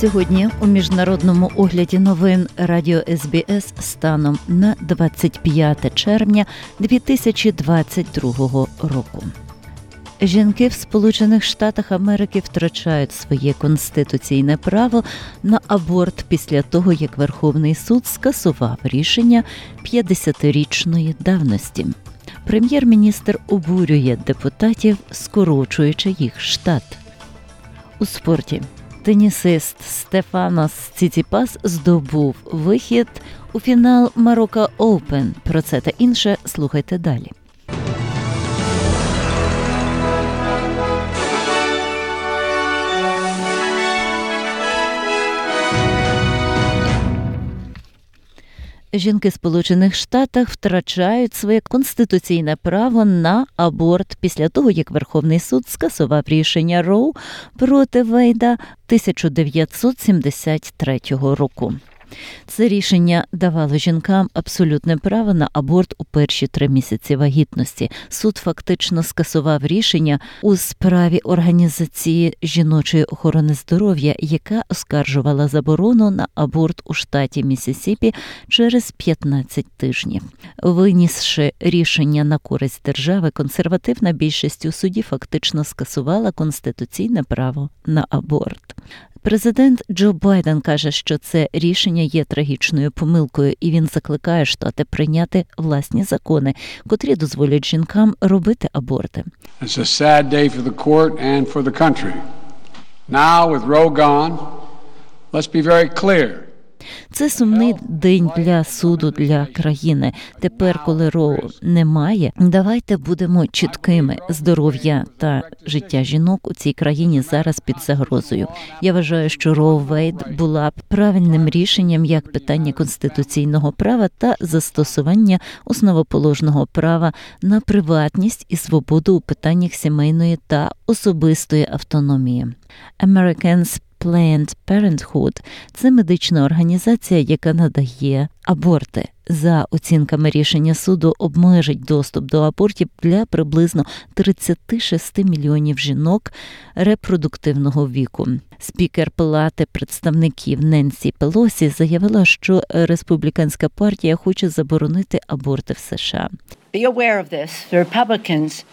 Сьогодні у міжнародному огляді новин Радіо СБС станом на 25 червня 2022 року. Жінки в Сполучених Штатах Америки втрачають своє конституційне право на аборт після того, як Верховний суд скасував рішення 50-річної давності. Прем'єр-міністр обурює депутатів, скорочуючи їх штат. У спорті. Тенісист Стефанос Циттіпас здобув вихід у фінал Mallorca Open. Про це та інше слухайте далі. Жінки в Сполучених Штатах втрачають своє конституційне право на аборт після того, як Верховний суд скасував рішення Роу проти Вейда 1973 року. Це рішення давало жінкам абсолютне право на аборт у перші 3 місяці вагітності. Суд фактично скасував рішення у справі організації жіночої охорони здоров'я, яка оскаржувала заборону на аборт у штаті Міссісіпі через 15 тижнів. Винісши рішення на користь держави, консервативна більшість у суді фактично скасувала конституційне право на аборт. Президент Джо Байден каже, що це рішення є трагічною помилкою, і він закликає штати прийняти власні закони, котрі дозволять жінкам робити аборти. It's a sad day for the court and for the country. Now with Roe gone, let's be very clear. Це сумний день для суду, для країни. Тепер, коли Роу немає, давайте будемо чіткими. Здоров'я та життя жінок у цій країні зараз під загрозою. Я вважаю, що Роу Вейд була правильним рішенням як питання конституційного права та застосування основоположного права на приватність і свободу у питаннях сімейної та особистої автономії. Americans Planned Parenthood – це медична організація, яка надає аборти. За оцінками рішення суду обмежить доступ до абортів для приблизно 36 мільйонів жінок репродуктивного віку. Спікер Палати представників Ненсі Пелосі заявила, що республіканська партія хоче заборонити аборти в США. Be aware of this. The Republicans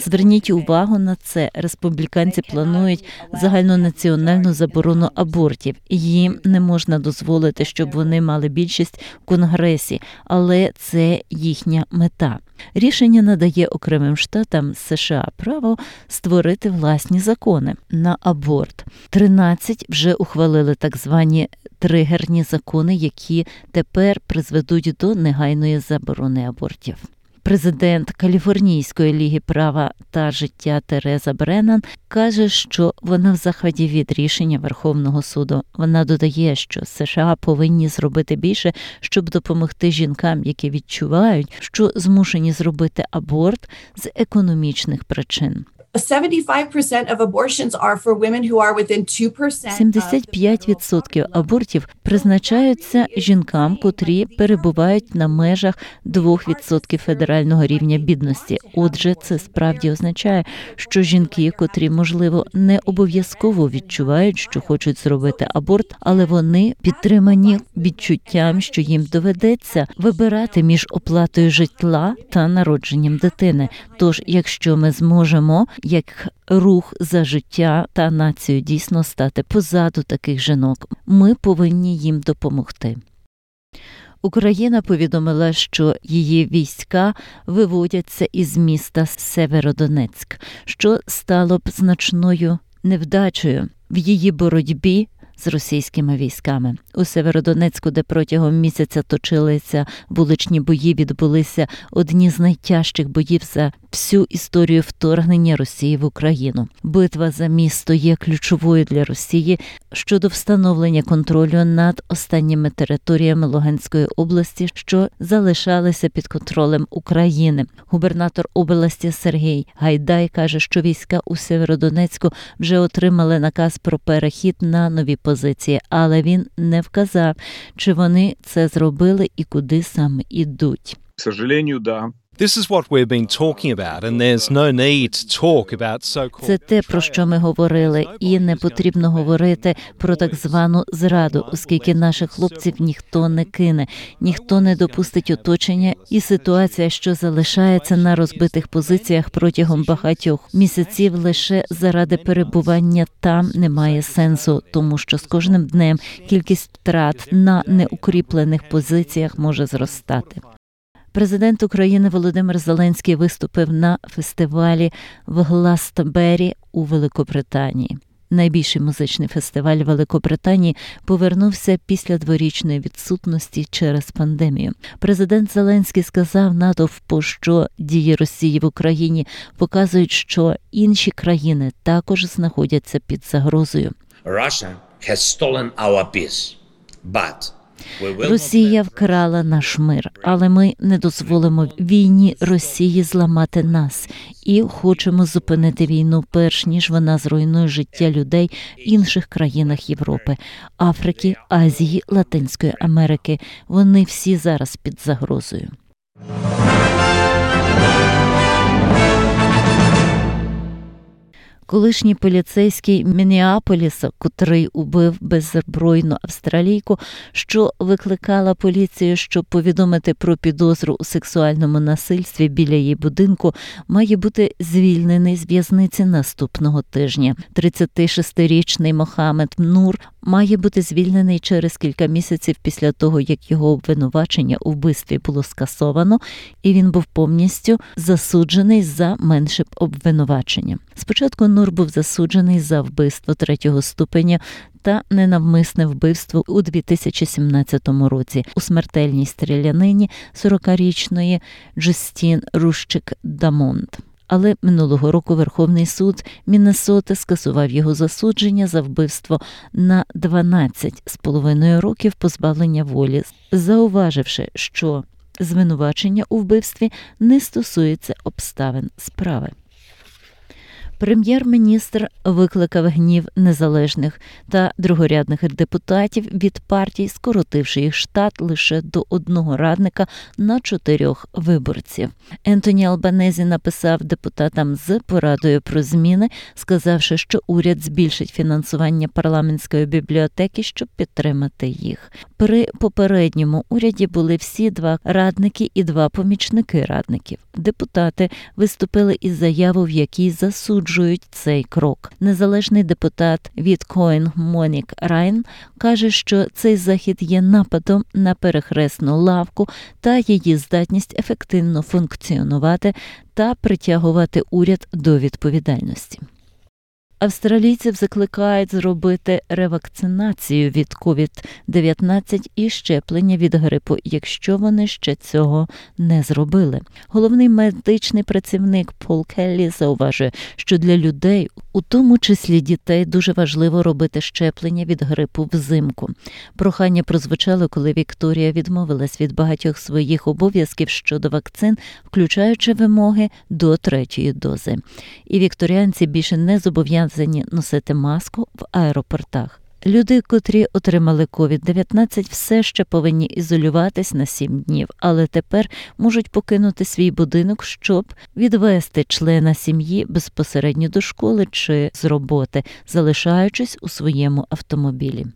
Зверніть увагу на це. Республіканці планують загальнонаціональну заборону абортів. Їм не можна дозволити, щоб вони мали більшість в Конгресі, але це їхня мета. Рішення надає окремим штатам США право створити власні закони на аборт. 13 вже ухвалили так звані тригерні закони, які тепер призведуть до негайної заборони абортів. Президент Каліфорнійської ліги права та життя Тереза Бреннан каже, що вона в захваті від рішення Верховного суду. Вона додає, що США повинні зробити більше, щоб допомогти жінкам, які відчувають, що змушені зробити аборт з економічних причин. 75% абортів призначаються жінкам, котрі перебувають на межах 2% федерального рівня бідності. Отже, це справді означає, що жінки, котрі, можливо, не обов'язково відчувають, що хочуть зробити аборт, але вони підтримані відчуттям, що їм доведеться вибирати між оплатою житла та народженням дитини. Тож, якщо ми зможемо як рух за життя та націю дійсно стати позаду таких жінок, ми повинні їм допомогти. Україна повідомила, що її війська виводяться із міста Северодонецьк, що стало б значною невдачею в її боротьбі з російськими військами. У Северодонецьку, де протягом місяця точилися вуличні бої, відбулися одні з найтяжчих боїв за всю історію вторгнення Росії в Україну. Битва за місто є ключовою для Росії щодо встановлення контролю над останніми територіями Луганської області, що залишалися під контролем України. Губернатор області Сергій Гайдай каже, що війська у Северодонецьку вже отримали наказ про перехід на нові позиції, але він не вказав, чи вони це зробили і куди саме ідуть. К сожалению, да. Це те, про що ми говорили, і не потрібно говорити про так звану зраду, оскільки наших хлопців ніхто не кине, ніхто не допустить оточення, і ситуація, що залишається на розбитих позиціях протягом багатьох місяців лише заради перебування там, не має сенсу, тому що з кожним днем кількість втрат на неукріплених позиціях може зростати. Президент України Володимир Зеленський виступив на фестивалі в Гластонбері у Великобританії. Найбільший музичний фестиваль Великобританії повернувся після дворічної відсутності через пандемію. Президент Зеленський сказав натовпу, що дії Росії в Україні показують, що інші країни також знаходяться під загрозою. Russia has stolen our peace, but... Росія вкрала наш мир, але ми не дозволимо війні Росії зламати нас і хочемо зупинити війну перш ніж вона зруйнує життя людей в інших країнах Європи, Африки, Азії, Латинської Америки. Вони всі зараз під загрозою. Колишній поліцейський Міннеаполіса, котрий убив беззбройну австралійку, що викликала поліцію, щоб повідомити про підозру у сексуальному насильстві біля її будинку, має бути звільнений з в'язниці наступного тижня. 36-річний Мохамед Нур має бути звільнений через кілька місяців після того, як його обвинувачення у вбивстві було скасовано, і він був повністю засуджений за менше обвинувачення. Спочатку Нур був засуджений за вбивство третього ступеня та ненавмисне вбивство у 2017 році у смертельній стрілянині 40-річної Жостін Рущик-Дамонд. Але минулого року Верховний суд Міннесоти скасував його засудження за вбивство на 12,5 років позбавлення волі, зауваживши, що звинувачення у вбивстві не стосується обставин справи. Прем'єр-міністр викликав гнів незалежних та другорядних депутатів від партій, скоротивши їх штат лише до одного радника на 4 виборців. Ентоні Альбанезі написав депутатам з порадою про зміни, сказавши, що уряд збільшить фінансування парламентської бібліотеки, щоб підтримати їх. При попередньому уряді були всі 2 радники і 2 помічники радників. Депутати виступили із заявою, в якій засуджують цей крок. Незалежний депутат від Коін Монік Райн каже, що цей захід є нападом на перехресну лавку та її здатність ефективно функціонувати та притягувати уряд до відповідальності. Австралійців закликають зробити ревакцинацію від COVID-19 і щеплення від грипу, якщо вони ще цього не зробили. Головний медичний працівник Пол Келлі зауважує, що для людей, у тому числі дітей, дуже важливо робити щеплення від грипу взимку. Прохання прозвучало, коли Вікторія відмовилась від багатьох своїх обов'язків щодо вакцин, включаючи вимоги до 3-ї дози. І вікторіанці більше не зобов'язані носити маску в аеропортах. Люди, котрі отримали COVID-19, все ще повинні ізолюватись на 7 днів, але тепер можуть покинути свій будинок, щоб відвести члена сім'ї безпосередньо до школи чи з роботи, залишаючись у своєму автомобілі.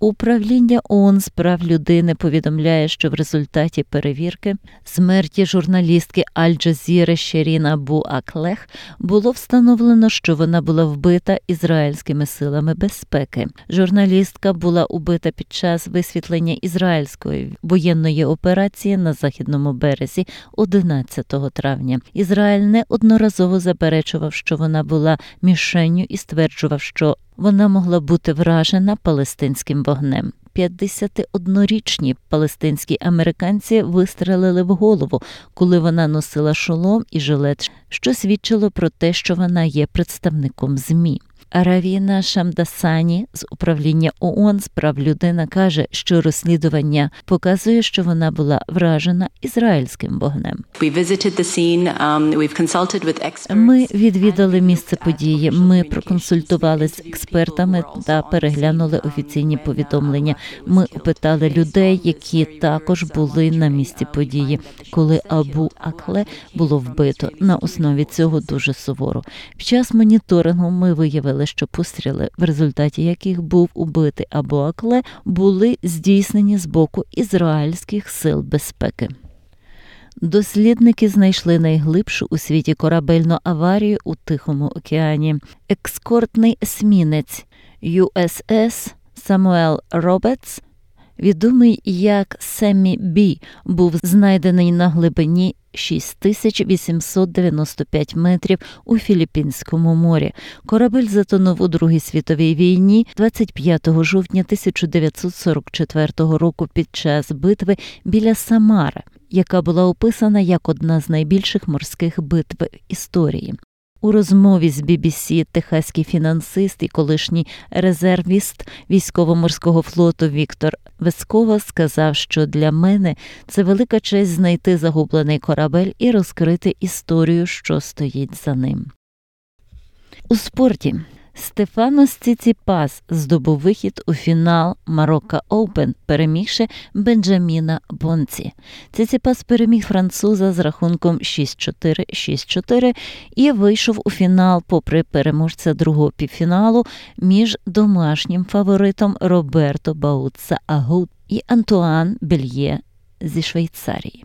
Управління ООН з прав людини повідомляє, що в результаті перевірки смерті журналістки Аль-Джазіри Шірін Абу Акле було встановлено, що вона була вбита ізраїльськими силами безпеки. Журналістка була убита під час висвітлення ізраїльської воєнної операції на Західному березі 11 травня. Ізраїль неодноразово заперечував, що вона була мішенню і стверджував, що вона могла бути вражена палестинським вогнем. 51-річній палестинській американці вистрелили в голову, коли вона носила шолом і жилет, що свідчило про те, що вона є представником ЗМІ. Равіна Шамдасані з управління ООН з прав людини каже, що розслідування показує, що вона була вражена ізраїльським вогнем. Ми відвідали місце події, ми проконсультували з експертами та переглянули офіційні повідомлення. Ми опитали людей, які також були на місці події, коли Абу Акле було вбито. На основі цього дуже суворо. Під час моніторингу ми виявили, що постріли, в результаті яких був убитий Абу Акле, були здійснені з боку ізраїльських сил безпеки. Дослідники знайшли найглибшу у світі корабельну аварію у Тихому океані. Екскортний есмінець USS Samuel Roberts, відомий як Семі Бі, був знайдений на глибині 6895 метрів у Філіппінському морі. Корабель затонув у Другій світовій війні 25 жовтня 1944 року під час битви біля Самари, яка була описана як одна з найбільших морських битв в історії. У розмові з BBC техаський фінансист і колишній резервіст військово-морського флоту Віктор Вескова сказав, що для мене це велика честь знайти загублений корабель і розкрити історію, що стоїть за ним. У спорті Стефанос Циципас здобув вихід у фінал Mallorca Open, перемігши Бенджаміна Бонці. Циципас переміг француза з рахунком 6-4, 6-4 і вийшов у фінал попри переможця другого півфіналу між домашнім фаворитом Роберто Баутса Агут і Антуан Бельє зі Швейцарії.